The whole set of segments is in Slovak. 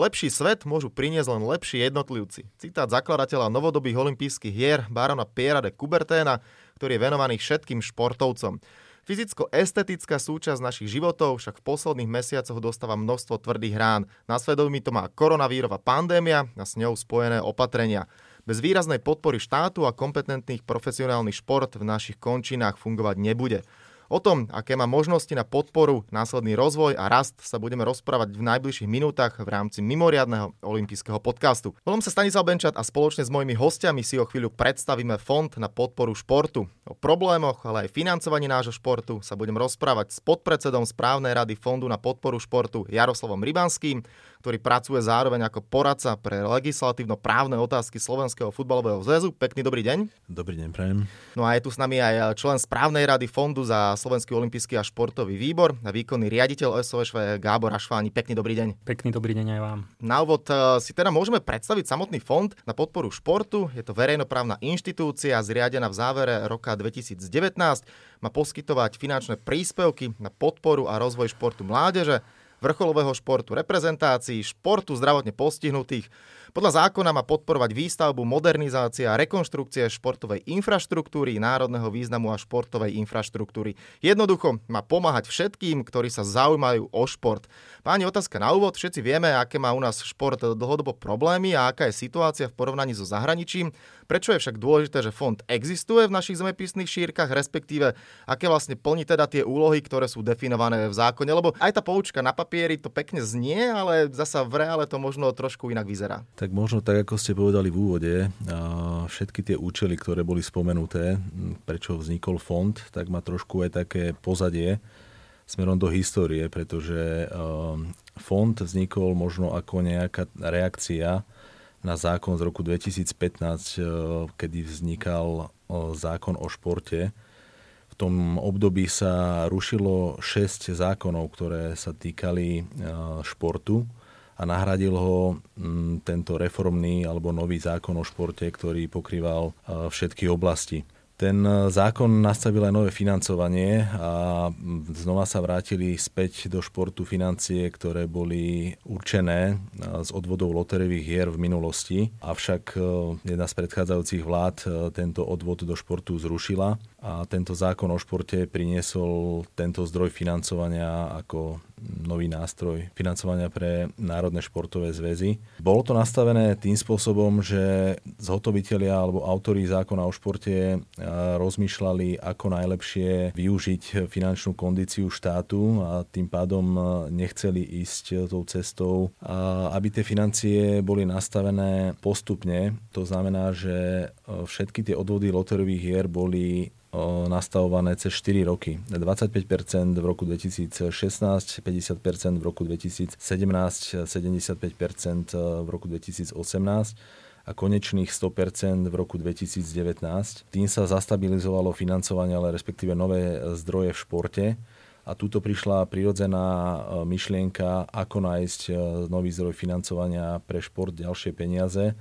Lepší svet môžu priniesť len lepší jednotlivci. Citát zakladateľa novodobých olympijských hier Barona Pierra de Coubertina, ktorý je venovaný všetkým športovcom. Fyzicko-estetická súčasť našich životov však v posledných mesiacoch dostáva množstvo tvrdých rán. Na svedomí to má koronavírová pandémia a s ňou spojené opatrenia. Bez výraznej podpory štátu a kompetentných profesionálnych šport v našich končinách fungovať nebude. O tom, aké má možnosti na podporu, následný rozvoj a rast, sa budeme rozprávať v najbližších minútach v rámci mimoriadneho olympijského podcastu. Volám sa Tanisa Benčiat a spoločne s mojimi hostiami si o chvíľu predstavíme Fond na podporu športu. O problémoch, ale aj financovaní nášho športu sa budem rozprávať s podpredsedom správnej rady Fondu na podporu športu Jaroslavom Rybanským, ktorý pracuje zároveň ako poradca pre legislatívno-právne otázky Slovenského futbalového zväzu. Pekný dobrý deň. Dobrý deň, prajem. No a je tu s nami aj člen správnej rady Fondu za Slovenský olympijský a športový výbor a výkonný riaditeľ OSŠV Gábor Asványi. Pekný dobrý deň. Pekný dobrý deň aj vám. Na úvod si teda môžeme predstaviť samotný Fond na podporu športu. Je to verejnoprávna inštitúcia zriadená v závere roka 2019. Má poskytovať finančné príspevky na podporu a rozvoj športu mládeže, vrcholového športu, reprezentácií, športu zdravotne postihnutých. Podľa zákona má podporovať výstavbu, modernizácia a rekonštrukcie športovej infraštruktúry, národného významu a športovej infraštruktúry. Jednoducho má pomáhať všetkým, ktorí sa zaujímajú o šport. Páni, otázka na úvod. Všetci vieme, aké má u nás šport dlhodobo problémy a aká je situácia v porovnaní so zahraničím. Prečo je však dôležité, že fond existuje v našich zemepisných šírkach, respektíve aké vlastne plní teda tie úlohy, ktoré sú definované v zákone, lebo aj tá poučka na papieri to pekne znie, ale zasa v reále to možno trošku inak vyzerá. Tak možno tak, ako ste povedali v úvode, všetky tie účely, ktoré boli spomenuté, prečo vznikol fond, tak má trošku aj také pozadie smerom do histórie, pretože fond vznikol možno ako nejaká reakcia na zákon z roku 2015, kedy vznikal zákon o športe. V tom období sa rušilo 6 zákonov, ktoré sa týkali športu, a nahradil ho tento reformný alebo nový zákon o športe, ktorý pokrýval všetky oblasti. Ten zákon nastavil aj nové financovanie a znova sa vrátili späť do športu financie, ktoré boli určené z odvodov loterijných hier v minulosti. Avšak jedna z predchádzajúcich vlád tento odvod do športu zrušila a tento zákon o športe priniesol tento zdroj financovania ako nový nástroj financovania pre národné športové zväzy. Bolo to nastavené tým spôsobom, že zhotovitelia alebo autori zákona o športe rozmýšľali, ako najlepšie využiť finančnú kondíciu štátu a tým pádom nechceli ísť tou cestou, aby tie financie boli nastavené postupne. To znamená, že všetky tie odvody loterijných hier boli nastavované cez 4 roky. 25% v roku 2016, 50% v roku 2017, 75% v roku 2018 a konečných 100% v roku 2019. Tým sa zastabilizovalo financovanie, ale respektíve nové zdroje v športe. A tuto prišla prirodzená myšlienka, ako nájsť nový zdroj financovania pre šport, ďalšie peniaze.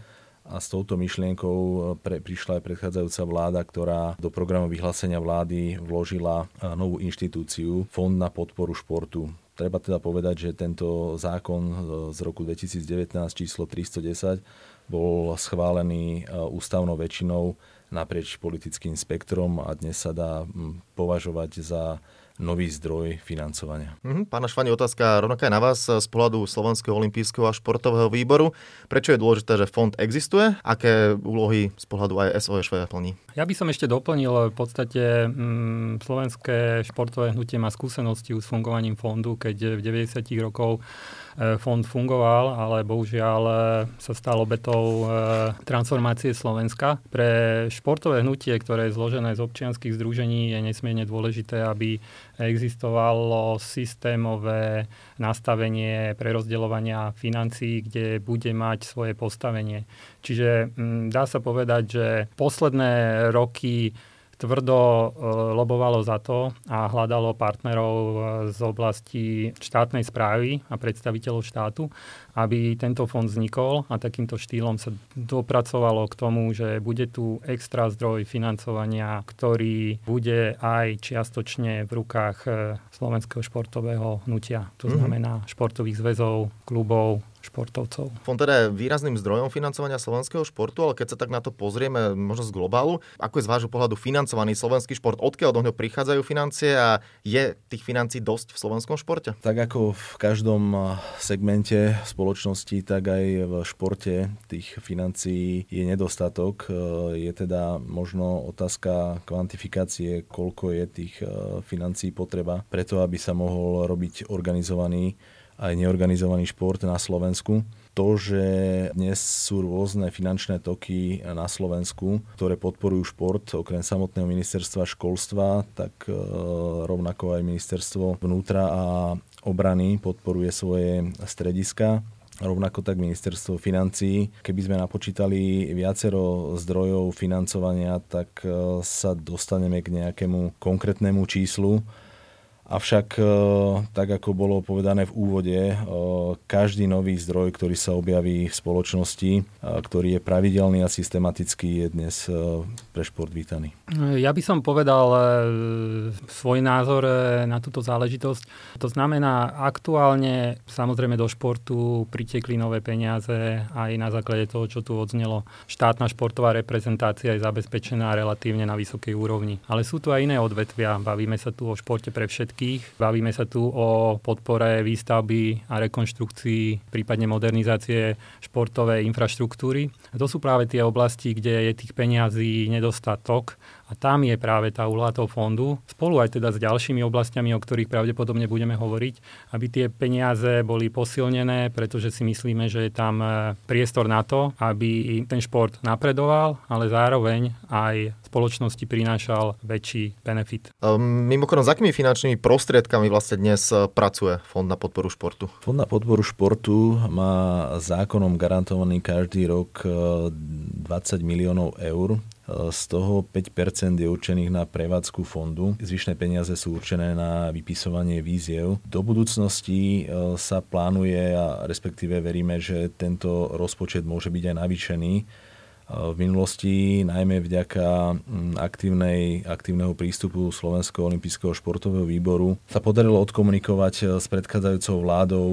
A s touto myšlienkou prišla aj predchádzajúca vláda, ktorá do programu vyhlásenia vlády vložila novú inštitúciu Fond na podporu športu. Treba teda povedať, že tento zákon z roku 2019 číslo 310 bol schválený ústavnou väčšinou naprieč politickým spektrom a dnes sa dá považovať za nový zdroj financovania. Pán Asványi, otázka rovnaká na vás z pohľadu Slovenského olympijského a športového výboru. Prečo je dôležité, že fond existuje? Aké úlohy z pohľadu aj SOŠV plní? Ja by som ešte doplnil, v podstate slovenské športové hnutie má skúsenosti s fungovaním fondu, keď v 90. rokov fond fungoval, ale bohužiaľ sa stal obetou transformácie Slovenska. Pre športové hnutie, ktoré je zložené z občianskych združení, je nesmierne dôležité, aby existovalo systémové nastavenie prerozdeľovania financií, kde bude mať svoje postavenie. Čiže dá sa povedať, že posledné roky tvrdo lobovalo za to a hľadalo partnerov z oblasti štátnej správy a predstaviteľov štátu, aby tento fond vznikol a takýmto štýlom sa dopracovalo k tomu, že bude tu extra zdroj financovania, ktorý bude aj čiastočne v rukách slovenského športového hnutia. To znamená športových zväzov, klubov, športovcov. Fond teda je výrazným zdrojom financovania slovenského športu, ale keď sa tak na to pozrieme možno z globálu, ako je z vášho pohľadu financovaný slovenský šport, odkiaľ do ňoho prichádzajú financie a je tých financií dosť v slovenskom športe? Tak ako v každom segmente spoločnosti, tak aj v športe tých financií je nedostatok. Je teda možno otázka kvantifikácie, koľko je tých financií potreba preto, aby sa mohol robiť organizovaný aj neorganizovaný šport na Slovensku. To, že dnes sú rôzne finančné toky na Slovensku, ktoré podporujú šport, okrem samotného ministerstva školstva, tak rovnako aj ministerstvo vnútra a obrany podporuje svoje strediska. Rovnako tak ministerstvo financií. Keby sme napočítali viacero zdrojov financovania, tak sa dostaneme k nejakému konkrétnemu číslu. Avšak, tak ako bolo povedané v úvode, každý nový zdroj, ktorý sa objaví v spoločnosti, ktorý je pravidelný a systematický, je dnes pre šport vítaný. Ja by som povedal svoj názor na túto záležitosť. To znamená, aktuálne samozrejme do športu pritekli nové peniaze aj na základe toho, čo tu odznelo. Štátna športová reprezentácia je zabezpečená relatívne na vysokej úrovni. Ale sú tu aj iné odvetvia. Bavíme sa tu o športe pre všetkých. Bavíme sa tu o podpore výstavby a rekonštrukcii, prípadne modernizácie športovej infraštruktúry. A to sú práve tie oblasti, kde je tých peňazí nedostatok. A tam je práve tá úloha toho fondu, spolu aj teda s ďalšími oblastiami, o ktorých pravdepodobne budeme hovoriť, aby tie peniaze boli posilnené, pretože si myslíme, že je tam priestor na to, aby ten šport napredoval, ale zároveň aj spoločnosti prinášal väčší benefit. Mimochodom, s akými finančnými prostriedkami vlastne dnes pracuje Fond na podporu športu? Fond na podporu športu má zákonom garantovaný každý rok 20 miliónov eur. Z toho 5% je určených na prevádzku fondu. Zvyšné peniaze sú určené na vypisovanie výziev. Do budúcnosti sa plánuje a respektíve veríme, že tento rozpočet môže byť aj navýšený. V minulosti najmä vďaka aktívneho prístupu Slovenského olympijského športového výboru sa podarilo odkomunikovať s predchádzajúcou vládou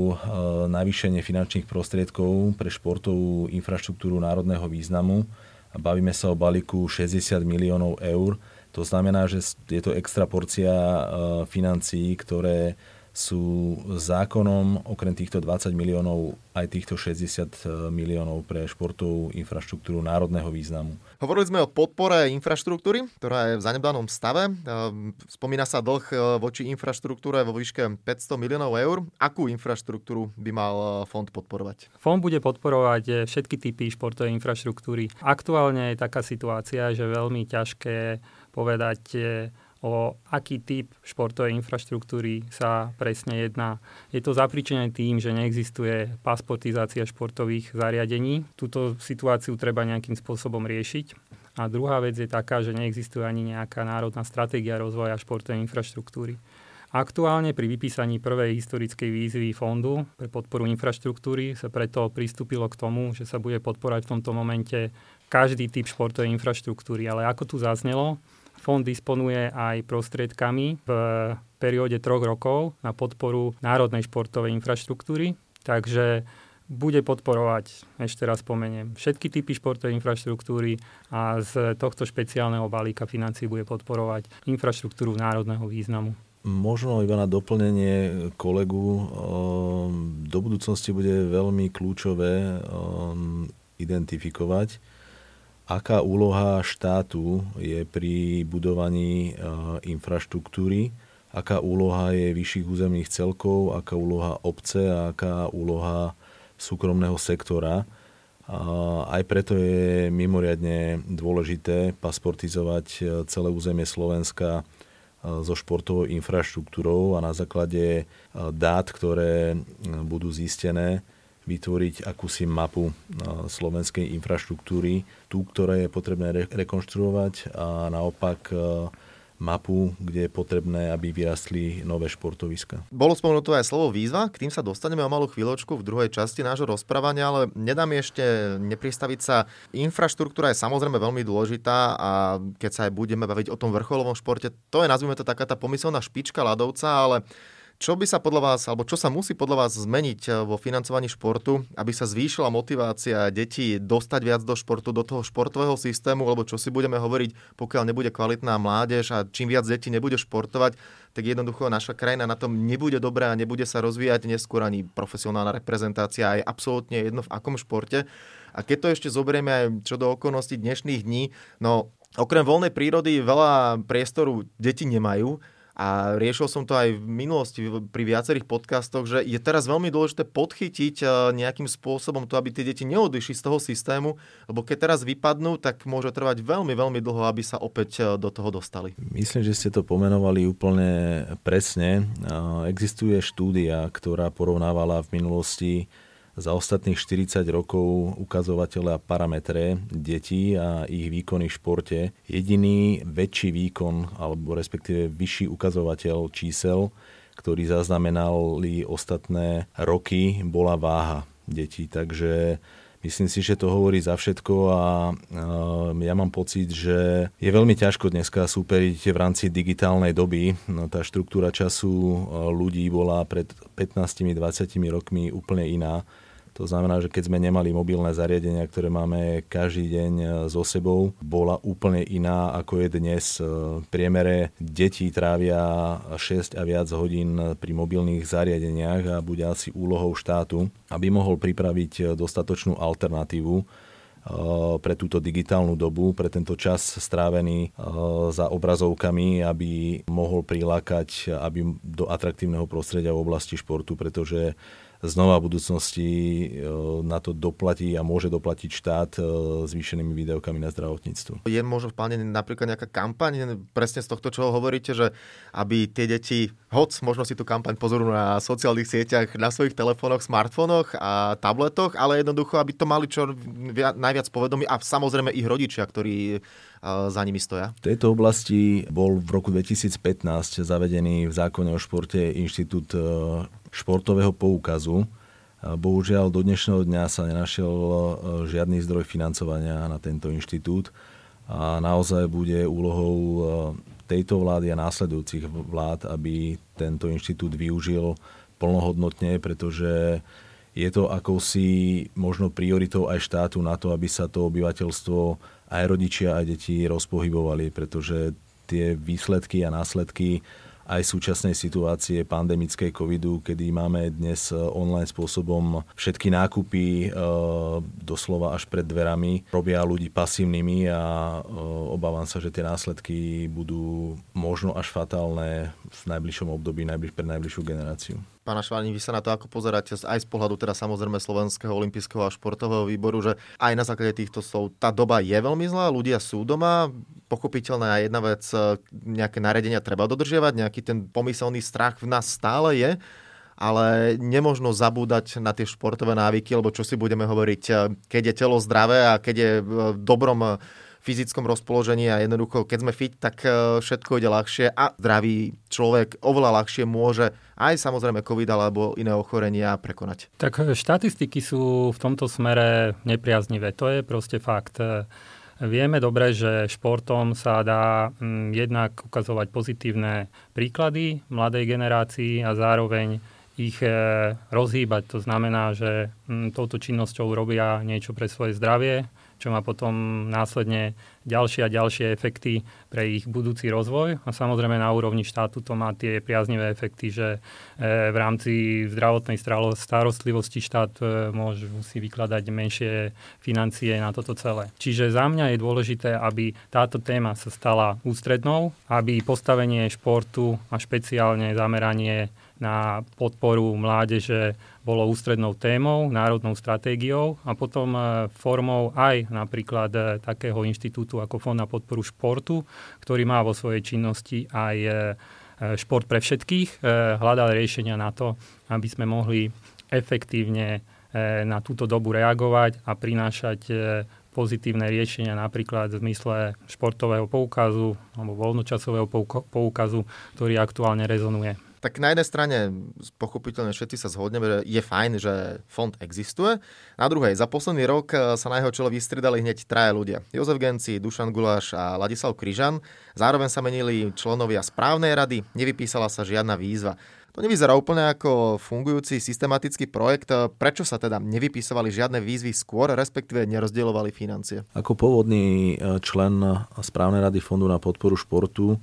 navýšenie finančných prostriedkov pre športovú infraštruktúru národného významu. Bavíme sa o balíku 60 miliónov eur. To znamená, že je to extra porcia financií, ktoré sú zákonom okrem týchto 20 miliónov aj týchto 60 miliónov pre športovú infraštruktúru národného významu. Hovorili sme o podpore infraštruktúry, ktorá je v zanedbanom stave. Spomína sa dlh voči infraštruktúre vo výške 500 miliónov eur. Akú infraštruktúru by mal fond podporovať? Fond bude podporovať všetky typy športovej infraštruktúry. Aktuálne je taká situácia, že veľmi ťažké povedať, o aký typ športovej infraštruktúry sa presne jedná. Je to zapríčinené tým, že neexistuje pasportizácia športových zariadení. Túto situáciu treba nejakým spôsobom riešiť. A druhá vec je taká, že neexistuje ani nejaká národná stratégia rozvoja športovej infraštruktúry. Aktuálne pri vypísaní prvej historickej výzvy fondu pre podporu infraštruktúry sa preto pristúpilo k tomu, že sa bude podporať v tomto momente každý typ športovej infraštruktúry. Ale ako tu zaznelo, fond disponuje aj prostriedkami v perióde 3 rokov na podporu národnej športovej infraštruktúry, takže bude podporovať, ešte raz spomeniem, všetky typy športovej infraštruktúry a z tohto špeciálneho balíka financií bude podporovať infraštruktúru národného významu. Možno iba na doplnenie kolegu, do budúcnosti bude veľmi kľúčové identifikovať, aká úloha štátu je pri budovaní infraštruktúry, aká úloha je vyšších územných celkov, aká úloha obce a aká úloha súkromného sektora. Aj preto je mimoriadne dôležité pasportizovať celé územie Slovenska so športovou infraštruktúrou a na základe dát, ktoré budú zistené, vytvoriť akúsi mapu slovenskej infraštruktúry, tú, ktoré je potrebné rekonštruovať a naopak mapu, kde je potrebné, aby vyrastli nové športoviska. Bolo spomenuté aj slovo výzva, k tým sa dostaneme o malú chvíľočku v druhej časti nášho rozprávania, ale nedá mi ešte nepristaviť sa. Infraštruktúra je samozrejme veľmi dôležitá a keď sa aj budeme baviť o tom vrcholovom športe, to je, nazvime to, taká tá pomyselná špička ľadovca, ale Čo by sa podľa vás, alebo čo sa musí podľa vás zmeniť vo financovaní športu, aby sa zvýšila motivácia detí dostať viac do športu, do toho športového systému, lebo čo si budeme hovoriť, pokiaľ nebude kvalitná mládež a čím viac detí nebude športovať, tak jednoducho naša krajina na tom nebude dobrá a nebude sa rozvíjať neskôr ani profesionálna reprezentácia a je absolútne jedno v akom športe. A keď to ešte zoberieme aj čo do okolností dnešných dní, no okrem voľnej prírody veľa priestoru deti nemajú. A riešil som to aj v minulosti pri viacerých podcastoch, že je teraz veľmi dôležité podchytiť nejakým spôsobom to, aby tie deti neodišli z toho systému, lebo keď teraz vypadnú, tak môže trvať veľmi, veľmi dlho, aby sa opäť do toho dostali. Myslím, že ste to pomenovali úplne presne. Existuje štúdia, ktorá porovnávala v minulosti za ostatných 40 rokov ukazovatele a parametre detí a ich výkony v športe. Jediný väčší výkon, alebo respektíve vyšší ukazovateľ čísel, ktorý zaznamenali ostatné roky, bola váha detí. Takže myslím si, že to hovorí za všetko a ja mám pocit, že je veľmi ťažko dneska súperiť v rámci digitálnej doby. No, tá štruktúra času ľudí bola pred 15-20 rokmi úplne iná. To znamená, že keď sme nemali mobilné zariadenia, ktoré máme každý deň so sebou, bola úplne iná, ako je dnes. V priemere deti trávia 6 a viac hodín pri mobilných zariadeniach a bude asi úlohou štátu, aby mohol pripraviť dostatočnú alternatívu pre túto digitálnu dobu, pre tento čas strávený za obrazovkami, aby mohol prilákať do atraktívneho prostredia v oblasti športu, pretože znova v budúcnosti na to doplatí a môže doplatiť štát zvýšenými výdavkami na zdravotníctvo. Je možno v pláne napríklad nejaká kampaň, presne z tohto, čo hovoríte, že aby tie deti, hoc možno si tú kampaň pozorujú na sociálnych sieťach, na svojich telefónoch, smartfónoch a tabletoch, ale jednoducho, aby to mali čo najviac povedomí a samozrejme ich rodičia, ktorí za nimi stoja. V tejto oblasti bol v roku 2015 zavedený v zákone o športe inštitút športového poukazu. Bohužiaľ, do dnešného dňa sa nenašiel žiadny zdroj financovania na tento inštitút a naozaj bude úlohou tejto vlády a následujúcich vlád, aby tento inštitút využil plnohodnotne, pretože je to akousi možno prioritou aj štátu na to, aby sa to obyvateľstvo, aj rodičia, aj deti rozpohybovali, pretože tie výsledky a následky aj súčasnej situácie pandemickej covidu, kedy máme dnes online spôsobom všetky nákupy doslova až pred dverami, robia ľudí pasívnymi a obávam sa, že tie následky budú možno až fatálne v najbližšom období pre najbližšiu generáciu. Pán Asványi, vy sa na to ako pozeráte aj z pohľadu teda samozrejme Slovenského olympijského a športového výboru, že aj na základe týchto slov tá doba je veľmi zlá, ľudia sú doma, pochopiteľná jedna vec, nejaké nariadenia treba dodržiavať, nejaký ten pomyselný strach v nás stále je, ale nemožno zabúdať na tie športové návyky, lebo čo si budeme hovoriť, keď je telo zdravé a keď je v dobrom fyzickom rozpoložení a jednoducho, keď sme fit, tak všetko ide ľahšie a zdravý človek oveľa ľahšie môže aj samozrejme COVID alebo iné ochorenia prekonať. Tak štatistiky sú v tomto smere nepriaznivé. To je proste fakt. Vieme dobre, že športom sa dá jednak ukazovať pozitívne príklady mladej generácii a zároveň ich rozhýbať. To znamená, že touto činnosťou robia niečo pre svoje zdravie, čo má potom následne ďalšie a ďalšie efekty pre ich budúci rozvoj. A samozrejme na úrovni štátu to má tie priaznivé efekty, že v rámci zdravotnej starostlivosti štát musí vykladať menšie financie na toto celé. Čiže za mňa je dôležité, aby táto téma sa stala ústrednou, aby postavenie športu a špeciálne zameranie na podporu mládeže bolo ústrednou témou, národnou stratégiou a potom formou aj napríklad takého inštitútu ako Fond na podporu športu, ktorý má vo svojej činnosti aj šport pre všetkých, hľadal riešenia na to, aby sme mohli efektívne na túto dobu reagovať a prinášať pozitívne riešenia napríklad v zmysle športového poukazu alebo voľnočasového poukazu, ktorý aktuálne rezonuje. Tak na jednej strane pochopiteľne všetci sa zhodneme, že je fajn, že fond existuje. Na druhej, za posledný rok sa na jeho čelo vystriedali hneď traja ľudia. Jozef Genci, Dušan Guláš a Ladislav Križan. Zároveň sa menili členovia správnej rady, nevypísala sa žiadna výzva. To nevyzerá úplne ako fungujúci systematický projekt. Prečo sa teda nevypísovali žiadne výzvy skôr, respektíve nerozdielovali financie? Ako pôvodný člen správnej rady Fondu na podporu športu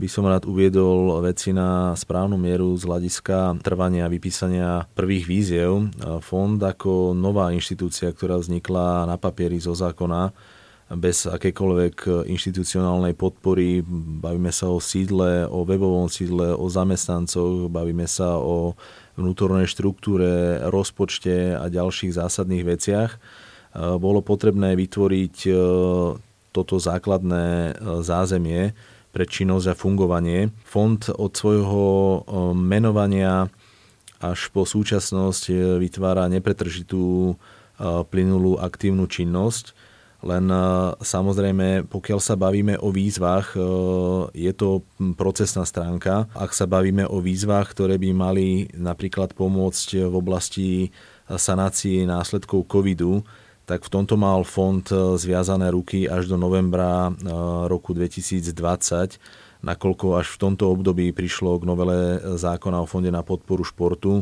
by som rád uviedol veci na správnu mieru z hľadiska trvania vypísania prvých výziev. Fond ako nová inštitúcia, ktorá vznikla na papieri zo zákona, bez akékoľvek inštitucionálnej podpory, bavíme sa o sídle, o webovom sídle, o zamestnancoch, bavíme sa o vnútornej štruktúre, rozpočte a ďalších zásadných veciach. Bolo potrebné vytvoriť toto základné zázemie pre činnosť a fungovanie. Fond od svojho menovania až po súčasnosť vytvára nepretržitú plynulú aktívnu činnosť. Len samozrejme, pokiaľ sa bavíme o výzvach, je to procesná stránka. Ak sa bavíme o výzvach, ktoré by mali napríklad pomôcť v oblasti sanácie následkov covidu, tak v tomto mal fond zviazané ruky až do novembra roku 2020, nakoľko až v tomto období prišlo k novele zákona o Fonde na podporu športu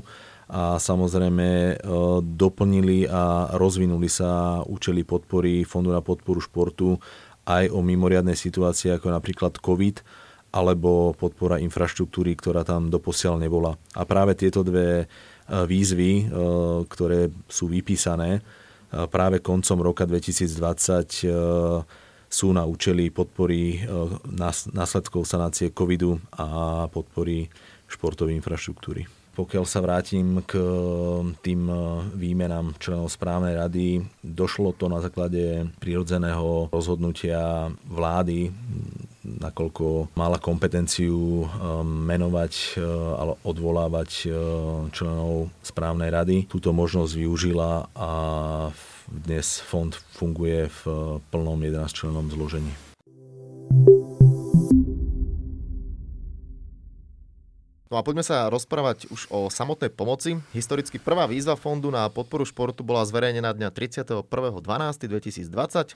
a samozrejme doplnili a rozvinuli sa účely podpory Fondu na podporu športu aj o mimoriadnej situácii ako napríklad COVID alebo podpora infraštruktúry, ktorá tam doposiaľ nebola. A práve tieto dve výzvy, ktoré sú vypísané práve koncom roka 2020, sú na účely podpory následkov sanácie covidu a podpory športovej infraštruktúry. Pokiaľ sa vrátim k tým výmenám členov správnej rady, došlo to na základe prirodzeného rozhodnutia vlády, nakoľko mala kompetenciu menovať alebo odvolávať členov správnej rady. Túto možnosť využila a dnes fond funguje v plnom 11-člennom zložení. No a poďme sa rozprávať už o samotnej pomoci. Historicky prvá výzva Fondu na podporu športu bola zverejnená dňa 31.12.2020.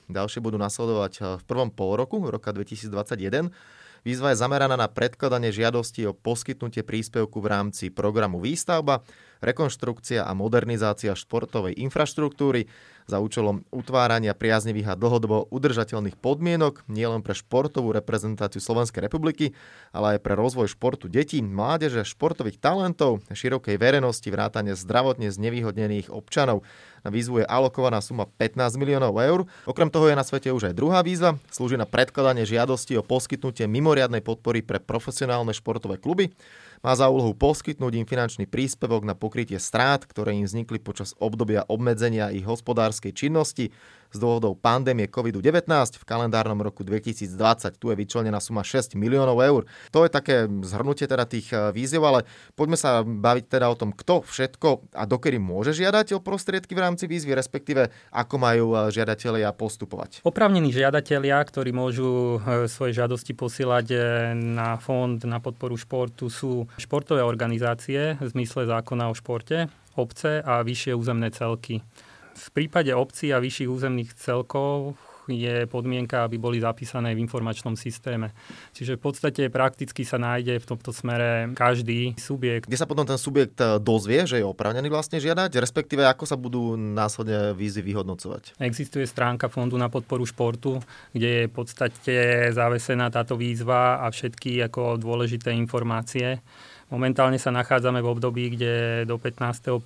Ďalšie budú nasledovať v prvom polroku roka 2021. Výzva je zameraná na predkladanie žiadosti o poskytnutie príspevku v rámci programu Výstavba, rekonštrukcia a modernizácia športovej infraštruktúry za účelom utvárania priaznivých a dlhodobo udržateľných podmienok nielen pre športovú reprezentáciu Slovenskej republiky, ale aj pre rozvoj športu detí, mládeže, športových talentov, širokej verejnosti, vrátane zdravotne znevýhodnených občanov. Na výzvu je alokovaná suma 15 miliónov eur. Okrem toho je na svete už aj druhá výzva, slúži na predkladanie žiadosti o poskytnutie mimoriadnej podpory pre profesionálne športové kluby. Má za úlohu poskytnúť im finančný príspevok na pokrytie strát, ktoré im vznikli počas obdobia obmedzenia ich hospodárskej činnosti z dôvodov pandémie COVID-19 v kalendárnom roku 2020. Tu je vyčlenená suma 6 miliónov eur. To je také zhrnutie teda tých výziev, ale poďme sa baviť teda o tom, kto všetko a dokedy môže žiadať o prostriedky v rámci výzvy, respektíve ako majú žiadatelia postupovať. Oprávnení žiadatelia, ktorí môžu svoje žiadosti posielať na Fond na podporu športu, sú športové organizácie v zmysle zákona o športe, obce a vyššie územné celky. V prípade obcí a vyšších územných celkov je podmienka, aby boli zapísané v informačnom systéme. Čiže v podstate prakticky sa nájde v tomto smere každý subjekt. Kde sa potom ten subjekt dozvie, že je oprávnený vlastne žiadať, respektíve ako sa budú následne výzvy vyhodnocovať? Existuje stránka Fondu na podporu športu, kde je v podstate zavesená táto výzva a všetky ako dôležité informácie. Momentálne sa nachádzame v období, kde do 15.1.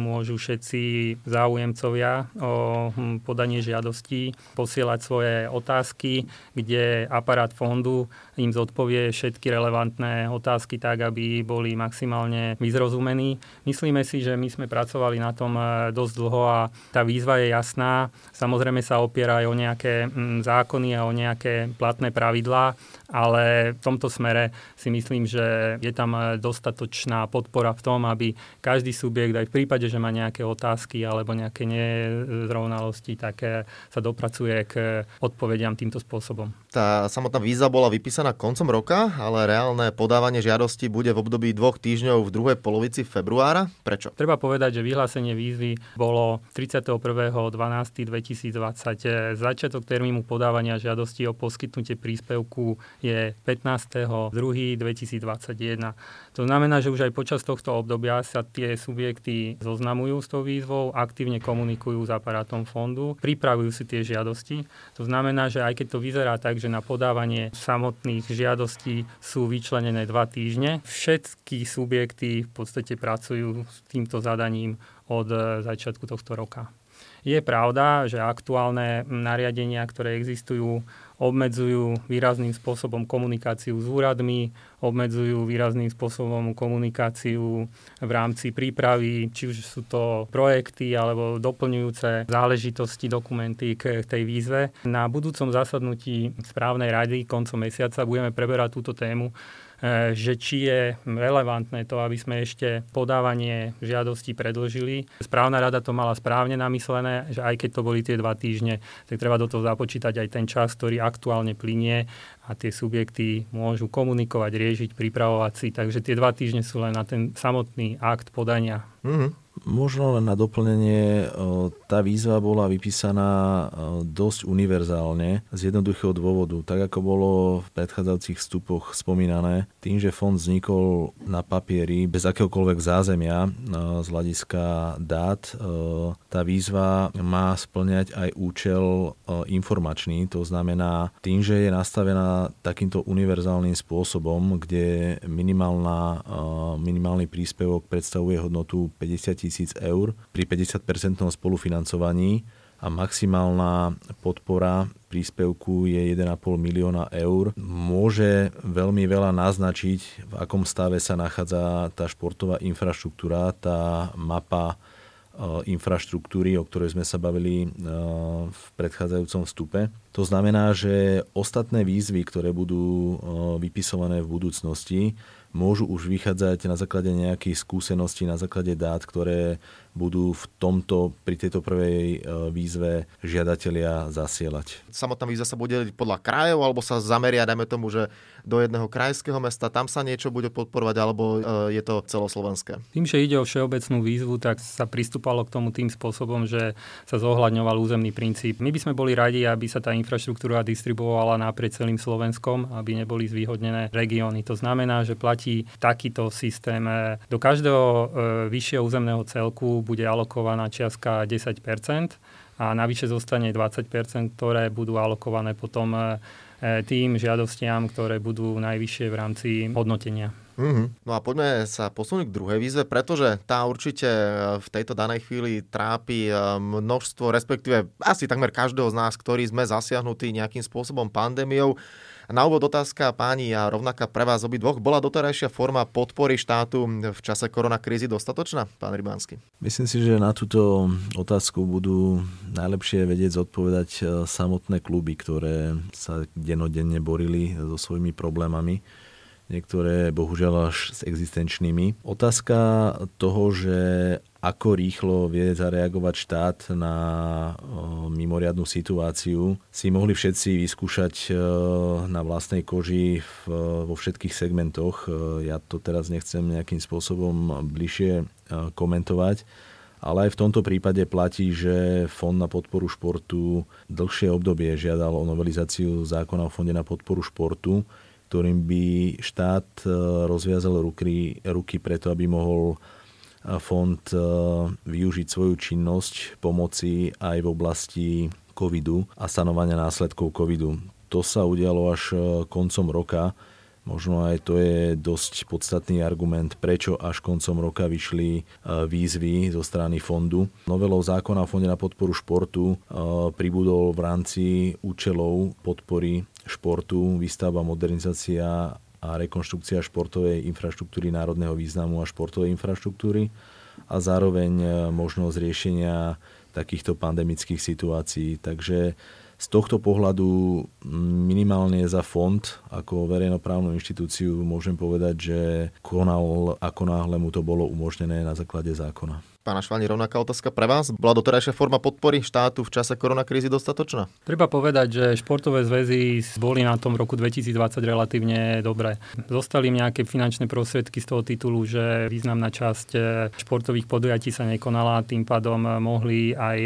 môžu všetci záujemcovia o podanie žiadostí posielať svoje otázky, kde aparát fondu im zodpovie všetky relevantné otázky tak, aby boli maximálne vyzrozumení. Myslíme si, že my sme pracovali na tom dosť dlho a tá výzva je jasná. Samozrejme sa opiera aj o nejaké zákony a o nejaké platné pravidlá, ale v tomto smere si myslím, že je tam dostatočná podpora v tom, aby každý subjekt aj v prípade, že má nejaké otázky alebo nejaké nezrovnalosti, tak sa dopracuje k odpovediam týmto spôsobom. Tá samotná výzva bola vypísaná koncom roka, ale reálne podávanie žiadosti bude v období 2 týždňov v druhej polovici februára. Prečo? Treba povedať, že vyhlásenie výzvy bolo 31.12.2020. Začiatok termínu podávania žiadosti o poskytnutie príspevku je 15.2.2021. To znamená, že už aj počas tohto obdobia sa tie subjekty zoznamujú s tou výzvou, aktívne komunikujú s aparátom fondu, pripravujú si tie žiadosti. To znamená, že aj keď to vyzerá tak, že na podávanie samotných žiadostí sú vyčlenené 2 týždne, všetky subjekty v podstate pracujú s týmto zadaním od začiatku tohto roka. Je pravda, že aktuálne nariadenia, ktoré existujú, obmedzujú výrazným spôsobom komunikáciu s úradmi, obmedzujú výrazným spôsobom komunikáciu v rámci prípravy, či už sú to projekty alebo doplňujúce záležitosti, dokumenty k tej výzve. Na budúcom zasadnutí správnej rady koncom mesiaca budeme preberať túto tému, že či je relevantné to, aby sme ešte podávanie žiadosti predĺžili. Správna rada to mala správne namyslené, že aj keď to boli tie 2 týždne, tak treba do toho započítať aj ten čas, ktorý aktuálne plynie a tie subjekty môžu komunikovať, riešiť, pripravovať si. Takže tie 2 týždne sú len na ten samotný akt podania. Možno len na doplnenie, tá výzva bola vypísaná dosť univerzálne z jednoduchého dôvodu. Tak ako bolo v predchádzajúcich vstupoch spomínané, tým, že fond vznikol na papieri bez akéhokoľvek zázemia z hľadiska dát, tá výzva má splňať aj účel informačný. To znamená, tým, že je nastavená takýmto univerzálnym spôsobom, kde minimálny príspevok predstavuje hodnotu 50 000 eur pri 50% spolufinancovaní a maximálna podpora príspevku je 1,5 milióna eur. Môže veľmi veľa naznačiť, v akom stave sa nachádza tá športová infraštruktúra, tá mapa infraštruktúry, o ktorej sme sa bavili v predchádzajúcom vstupe. To znamená, že ostatné výzvy, ktoré budú vypisované v budúcnosti, môžu už vychádzať na základe nejakých skúseností, na základe dát, ktoré budú pri tejto prvej výzve žiadatelia zasielať. Samotná výzva sa bude deliť podľa krajov, alebo sa zameria, dajme tomu, že do jedného krajského mesta, tam sa niečo bude podporovať, alebo je to celoslovenské? Tým, že ide o všeobecnú výzvu, tak sa pristúpalo k tomu tým spôsobom, že sa zohľadňoval územný princíp. My by sme boli radi, aby sa tá infraštruktúra distribuovala naprieč celým Slovenskom, aby neboli zvýhodnené regióny. To znamená, že platí takýto systém. Do každého vyššieho územného celku bude alokovaná čiastka 10% a navyše zostane 20%, ktoré budú alokované potom tým žiadostiam, ktoré budú najvyššie v rámci hodnotenia. No a poďme sa posunúť k druhej výzve, pretože tá určite v tejto danej chvíli trápi množstvo, respektíve asi takmer každého z nás, ktorí sme zasiahnutí nejakým spôsobom pandémiou. Na úvod otázka, páni, a rovnaká pre vás obidvoch. Bola doterajšia forma podpory štátu v čase koronakrízy dostatočná, pán Rybanský? Myslím si, že na túto otázku budú najlepšie vedieť zodpovedať samotné kluby, ktoré sa denodenne borili so svojimi problémami. Niektoré bohužiaľ až s existenčnými. Otázka toho, že ako rýchlo vie zareagovať štát na mimoriadnu situáciu, si mohli všetci vyskúšať na vlastnej koži vo všetkých segmentoch. Ja to teraz nechcem nejakým spôsobom bližšie komentovať, ale aj v tomto prípade platí, že Fond na podporu športu dlhšie obdobie žiadal o novelizáciu zákona o Fonde na podporu športu, ktorým by štát rozviazal ruky preto, aby mohol fond využiť svoju činnosť pomoci aj v oblasti covidu a sanovania následkov covidu. To sa udialo až koncom roka. Možno aj to je dosť podstatný argument, prečo až koncom roka vyšli výzvy zo strany fondu. Novelou zákona o Fonde na podporu športu pribudol v rámci účelov podpory športu výstavba, modernizácia a rekonštrukcia športovej infraštruktúry národného významu a športovej infraštruktúry a zároveň možnosť riešenia takýchto pandemických situácií. Takže z tohto pohľadu minimálne za fond ako verejnoprávnu inštitúciu môžem povedať, že konal ako náhle mu to bolo umožnené na základe zákona. Pán Asványi, rovnaká otázka pre vás. Bola doterajšia forma podpory štátu v čase koronakrízy dostatočná? Treba povedať, že športové zväzy boli na tom roku 2020 relatívne dobré. Zostali im nejaké finančné prostriedky z toho titulu, že významná časť športových podujatí sa nekonala, tým pádom mohli aj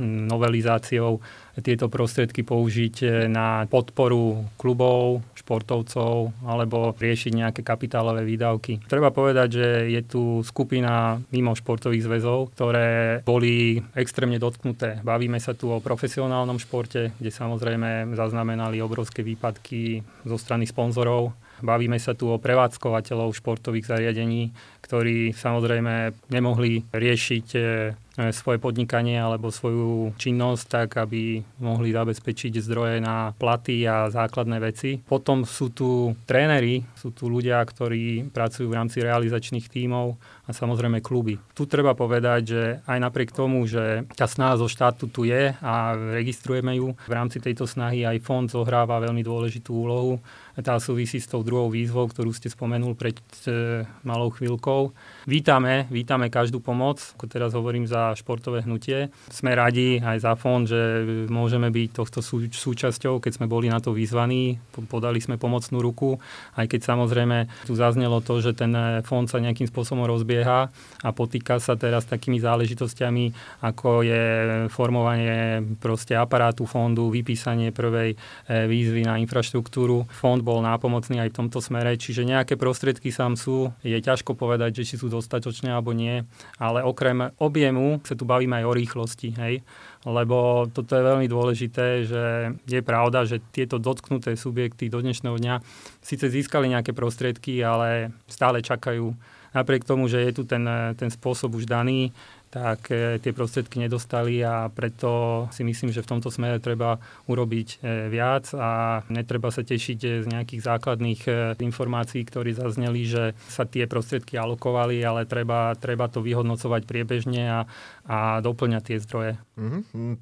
novelizáciou tieto prostriedky použiť na podporu klubov, športovcov alebo riešiť nejaké kapitálové výdavky. Treba povedať, že je tu skupina mimo športových zväzov, ktoré boli extrémne dotknuté. Bavíme sa tu o profesionálnom športe, kde samozrejme zaznamenali obrovské výpadky zo strany sponzorov. Bavíme sa tu o prevádzkovateľov športových zariadení, ktorí samozrejme nemohli riešiť svoje podnikanie alebo svoju činnosť tak, aby mohli zabezpečiť zdroje na platy a základné veci. Potom sú tu tréneri, sú tu ľudia, ktorí pracujú v rámci realizačných tímov a samozrejme kluby. Tu treba povedať, že aj napriek tomu, že tá snaha zo štátu tu je a registrujeme ju, v rámci tejto snahy aj fond zohráva veľmi dôležitú úlohu. Tá súvisí s tou druhou výzvou, ktorú ste spomenul pred malou chvíľkou. Vítame každú pomoc, ako teraz hovorím za športové hnutie. Sme radi aj za fond, že môžeme byť tohto súčasťou, keď sme boli na to vyzvaní, podali sme pomocnú ruku, aj keď samozrejme tu zaznelo to, že ten fond sa nejakým spôsobom rozbieha a potýka sa teraz takými záležitosťami, ako je formovanie proste aparátu fondu, vypísanie prvej výzvy na infraštruktúru. Fond bol nápomocný aj v tomto smere, čiže nejaké prostriedky sám sú. Je ťažko povedať, že či sú dostatočné alebo nie, ale okrem objemu sa tu bavíme aj o rýchlosti, hej? Lebo toto je veľmi dôležité, že je pravda, že tieto dotknuté subjekty do dnešného dňa síce získali nejaké prostriedky, ale stále čakajú. Napriek tomu, že je tu ten spôsob už daný, tak tie prostriedky nedostali a preto si myslím, že v tomto smere treba urobiť viac a netreba sa tešiť z nejakých základných informácií, ktoré zazneli, že sa tie prostriedky alokovali, ale treba to vyhodnocovať priebežne a doplňať tie zdroje.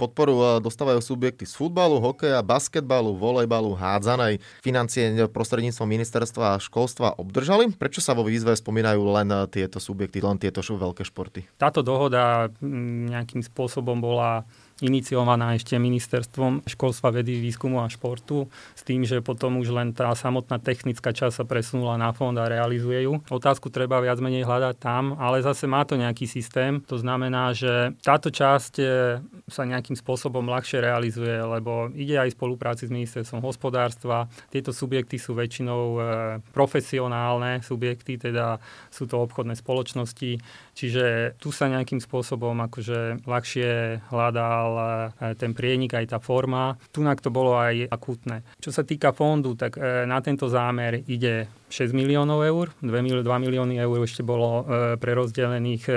Podporu dostávajú subjekty z futbalu, hokeja, basketbalu, volejbalu, hádzanej. Financie prostredníctvom ministerstva školstva obdržali. Prečo sa vo výzve spomínajú len tieto subjekty, len tieto veľké športy? Táto dohoda nejakým spôsobom bola iniciovaná ešte ministerstvom školstva, vedy, výskumu a športu s tým, že potom už len tá samotná technická časť sa presunula na fond a realizuje ju. Otázku treba viac menej hľadať tam, ale zase má to nejaký systém. To znamená, že táto časť sa nejakým spôsobom ľahšie realizuje, lebo ide aj v spolupráci s ministerstvom hospodárstva. Tieto subjekty sú väčšinou profesionálne subjekty, teda sú to obchodné spoločnosti, čiže tu sa nejakým spôsobom akože ľahšie hľadal ten prienik, aj tá forma. Tunak to bolo aj akútne. Čo sa týka fondu, tak na tento zámer ide 6 miliónov eur, 2 milióny eur ešte bolo prerozdelených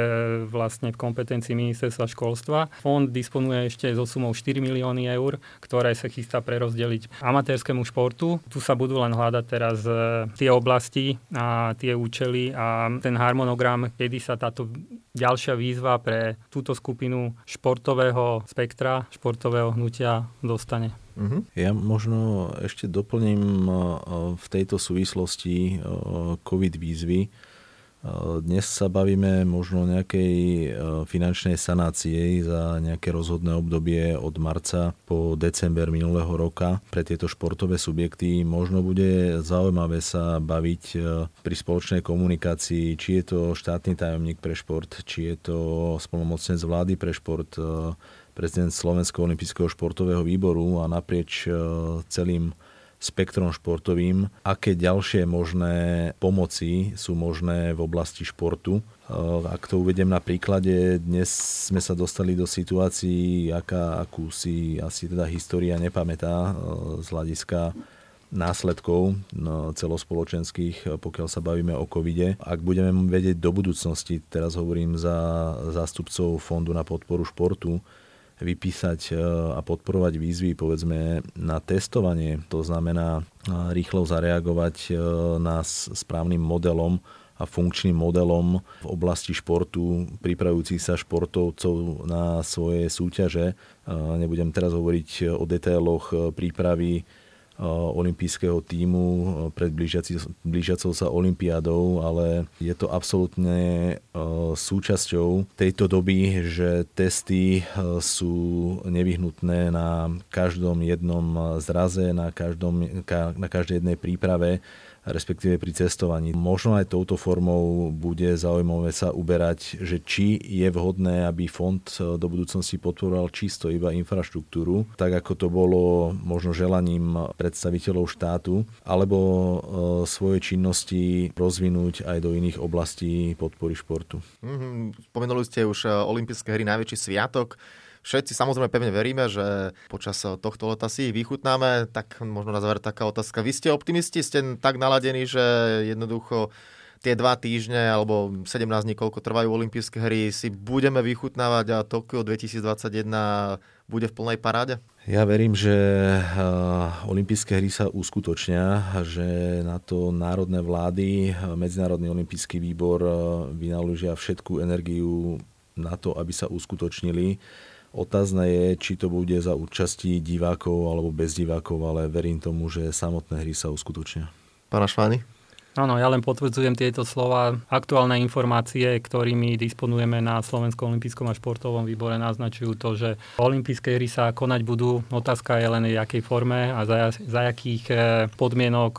vlastne v kompetencii ministerstva školstva. Fond disponuje ešte so sumou 4 milióny eur, ktoré sa chystá prerozdeliť amatérskému športu. Tu sa budú len hľadať teraz tie oblasti a tie účely a ten harmonogram, kedy sa táto ďalšia výzva pre túto skupinu športového spektra, športového hnutia dostane. Ja možno ešte doplním v tejto súvislosti COVID výzvy. Dnes sa bavíme možno o nejakej finančnej sanácii za nejaké rozhodné obdobie od marca po december minulého roka. Pre tieto športové subjekty možno bude zaujímavé sa baviť pri spoločnej komunikácii, či je to štátny tajomník pre šport, či je to splnomocnenec vlády pre šport, prezident Slovenského olympijského športového výboru a naprieč celým spektrom športovým, aké ďalšie možné pomoci sú možné v oblasti športu. Ak to uvediem na príklade, dnes sme sa dostali do situácií, akú si asi teda história nepamätá z hľadiska následkov celospoločenských, pokiaľ sa bavíme o covide. Ak budeme vedieť do budúcnosti, teraz hovorím za zástupcov Fondu na podporu športu, vypísať a podporovať výzvy povedzme na testovanie. To znamená rýchlo zareagovať na správnym modelom a funkčným modelom v oblasti športu, pripravujúcich sa športovcov na svoje súťaže. Nebudem teraz hovoriť o detailoch prípravy olympijského tímu pred blížiacou sa olympiádou, ale je to absolútne súčasťou tejto doby, že testy sú nevyhnutné na každom jednom zraze, na každej jednej príprave, respektíve pri cestovaní. Možno aj touto formou bude zaujímavé sa uberať, že či je vhodné, aby fond do budúcnosti podporoval čisto iba infraštruktúru, tak ako to bolo možno želaním predstaviteľov štátu, alebo svoje činnosti rozvinúť aj do iných oblastí podpory športu. Spomenuli ste už olympijské hry, najväčší sviatok. Všetci samozrejme pevne veríme, že počas tohto leta si ich vychutnáme. Tak možno na záver taká otázka. Vy ste optimisti, ste tak naladení, že jednoducho tie 2 týždne alebo 17 dní, koľko trvajú olympijské hry, si budeme vychutnávať a Tokio 2021 bude v plnej paráde? Ja verím, že olympijské hry sa uskutočnia, že na to národné vlády, Medzinárodný olympijský výbor vynaložia všetkú energiu na to, aby sa uskutočnili. Otázne je, či to bude za účasti divákov alebo bez divákov, ale verím tomu, že samotné hry sa uskutočnia. Pán Asványi? Áno, ja len potvrdzujem tieto slova. Aktuálne informácie, ktorými disponujeme na Slovenskom olympijskom a športovom výbore, naznačujú to, že olympijské hry sa konať budú. Otázka je len v akej forme a za jakých podmienok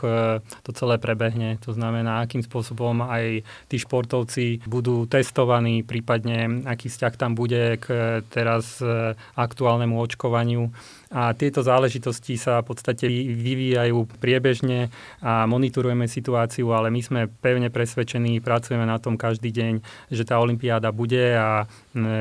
to celé prebehne. To znamená, akým spôsobom aj tí športovci budú testovaní, prípadne aký vzťah tam bude k teraz aktuálnemu očkovaniu. A tieto záležitosti sa v podstate vyvíjajú priebežne a monitorujeme situáciu, ale my sme pevne presvedčení, pracujeme na tom každý deň, že tá olympiáda bude a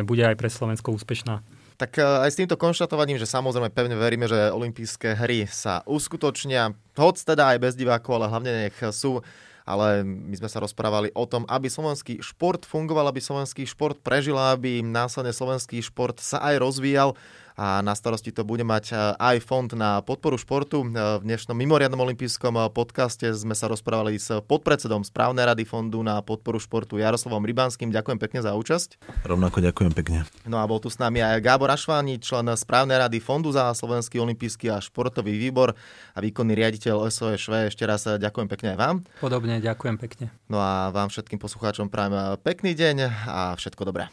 bude aj pre Slovensko úspešná. Tak aj s týmto konštatovaním, že samozrejme pevne veríme, že olympijské hry sa uskutočnia, hoď teda aj bez divákov, ale hlavne nech sú. Ale my sme sa rozprávali o tom, aby slovenský šport fungoval, aby slovenský šport prežil, aby následne slovenský šport sa aj rozvíjal. A na starosti to bude mať aj Fond na podporu športu. V dnešnom mimoriadnom olympijskom podcaste sme sa rozprávali s podpredsedom správnej rady Fondu na podporu športu Jaroslavom Rybanským. Ďakujem pekne za účasť. Rovnako ďakujem pekne. No a bol tu s nami aj Gábor Asványi, člen správnej rady Fondu za Slovenský olympijský a športový výbor a výkonný riaditeľ OSŠV. Ešte raz ďakujem pekne aj vám. Podobne, ďakujem pekne. No a vám všetkým poslucháčom prajem pekný deň a všetko dobré.